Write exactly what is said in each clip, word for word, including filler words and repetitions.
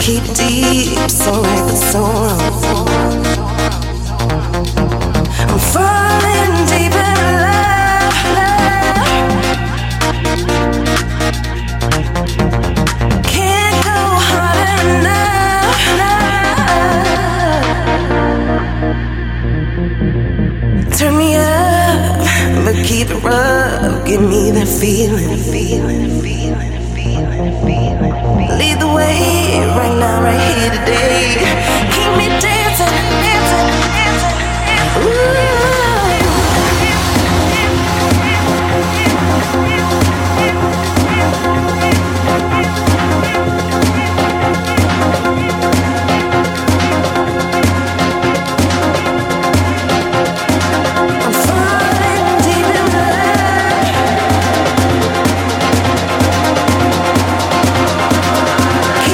keep deep, so right and so wrong. I'm falling deep in love, love. Can't go hard enough, love. Turn me up, but keep it rough. Give me that feeling, feeling, feeling. Lead the way right now, right here today. Keep me dancing, dancing, dancing. Ooh. I'm falling deep in love. Oh,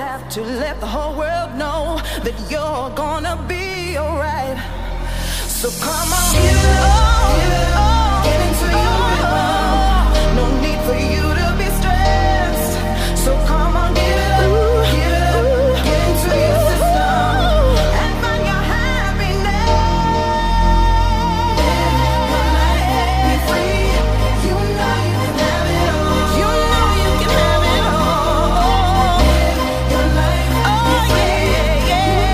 have to let the whole world know that you're gonna be alright. So come on, give it all, give it all, get into your rhythm. No need for you to be stressed. So come on, give it up, give it up, get into your system and find your happiness. Be free, you know you can have it all. You know you can have it all. Your life, oh yeah, yeah, yeah.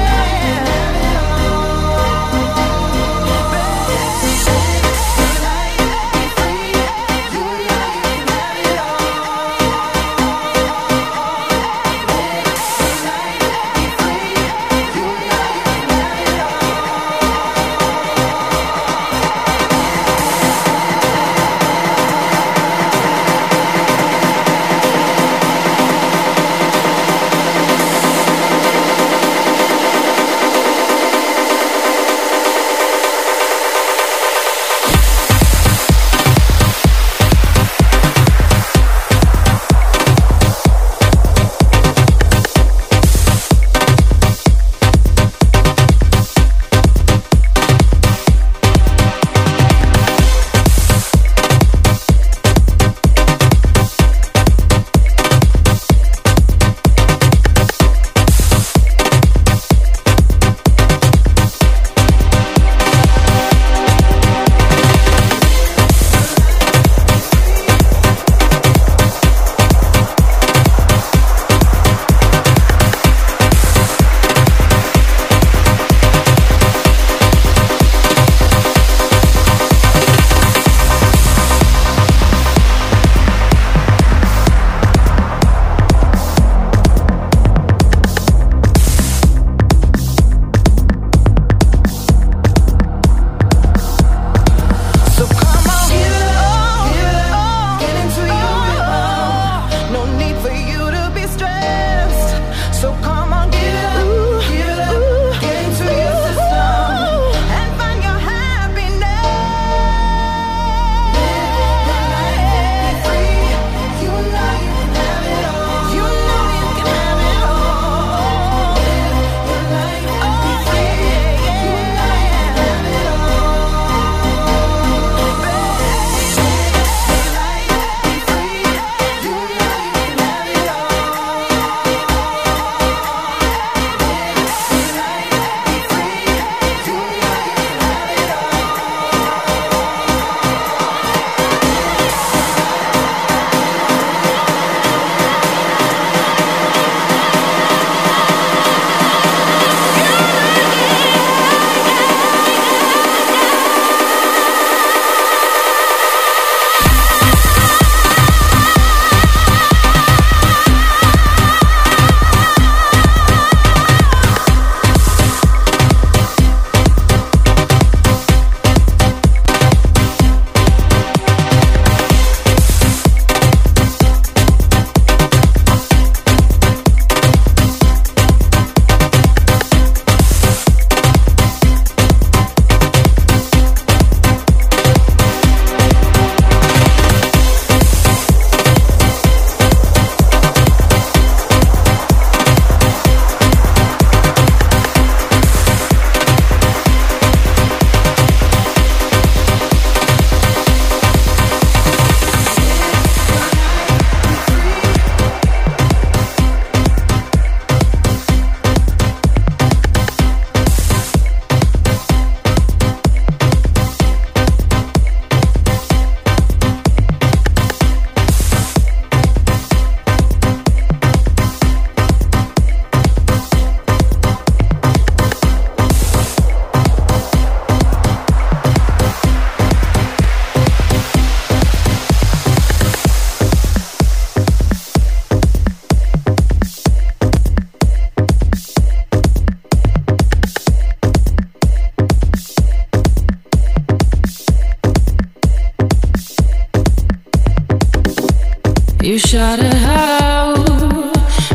You shout it out,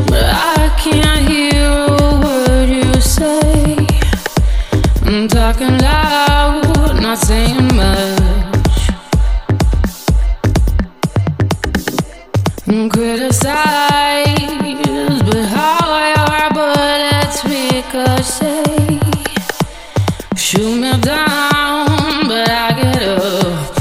but I can't hear a word you say. I'm talking loud, not saying much. I'm criticized, but how I could say. Shoot me down, but I get up.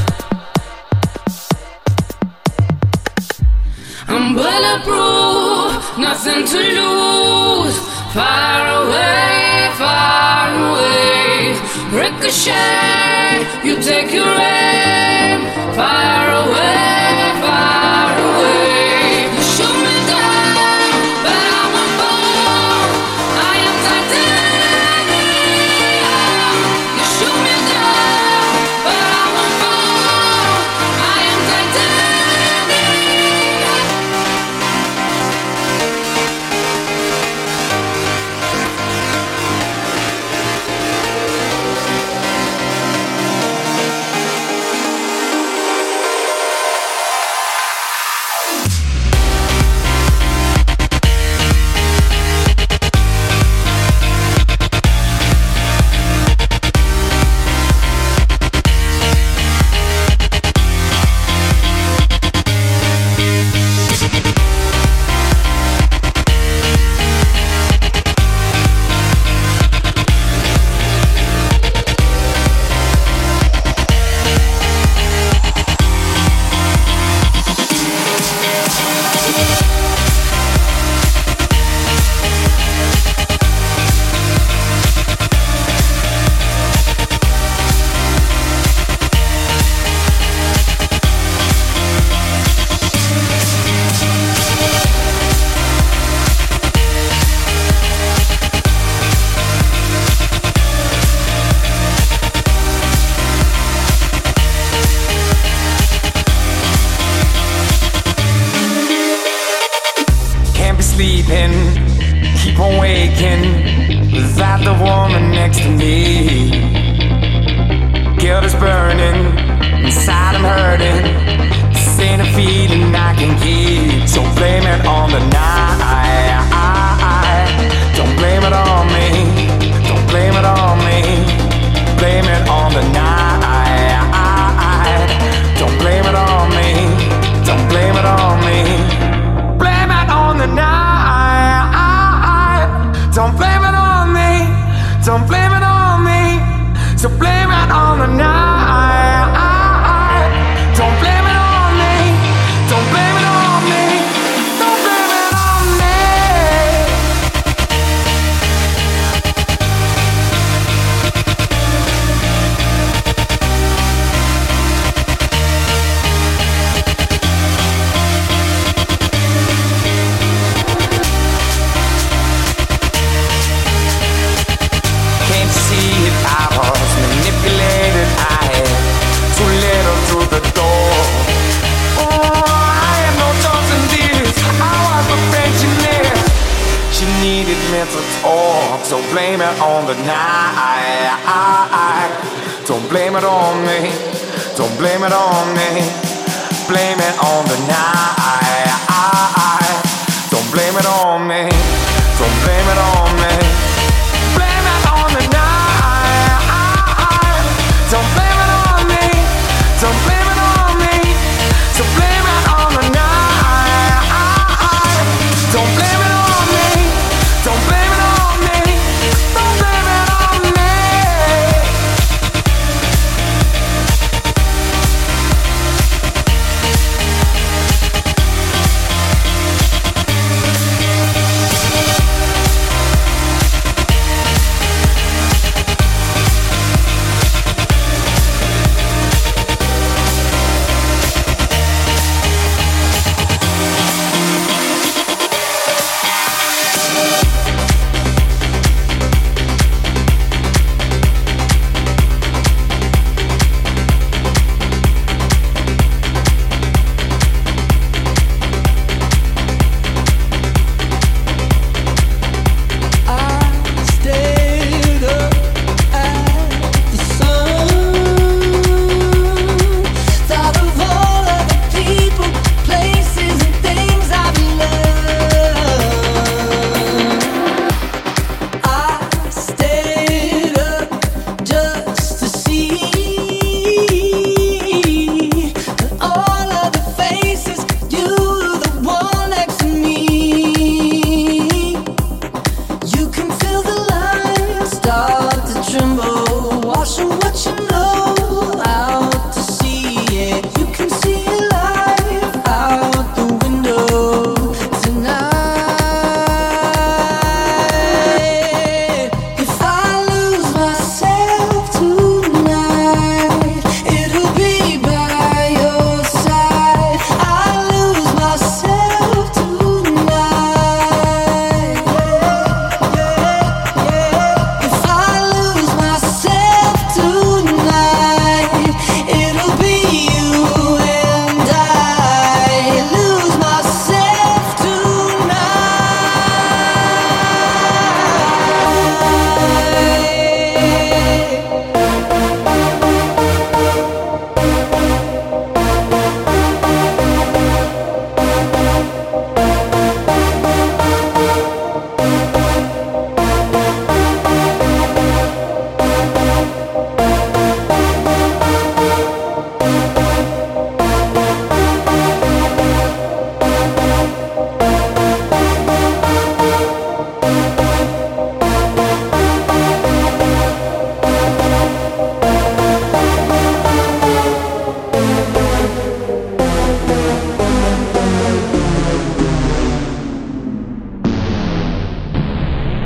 I'm bulletproof, nothing to lose. Far away, far away. Ricochet, you take your aim. Far away. We'll be right back.